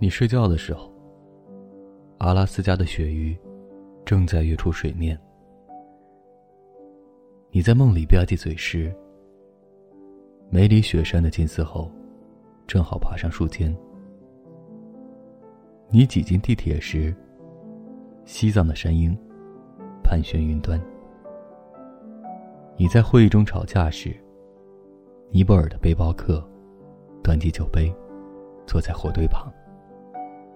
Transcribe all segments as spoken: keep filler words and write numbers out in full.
你睡觉的时候，阿拉斯加的鳕鱼正在跃出水面。你在梦里吧唧嘴时，梅里雪山的金丝猴正好爬上树尖。你挤进地铁时，西藏的山鹰盘旋云端。你在会议中吵架时，尼泊尔的背包客端起酒杯坐在火堆旁。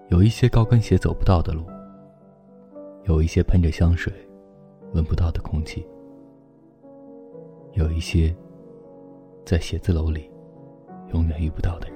有一些高跟鞋走不到的路，有一些喷着香水闻不到的空气，有一些在写字楼里永远遇不到的人。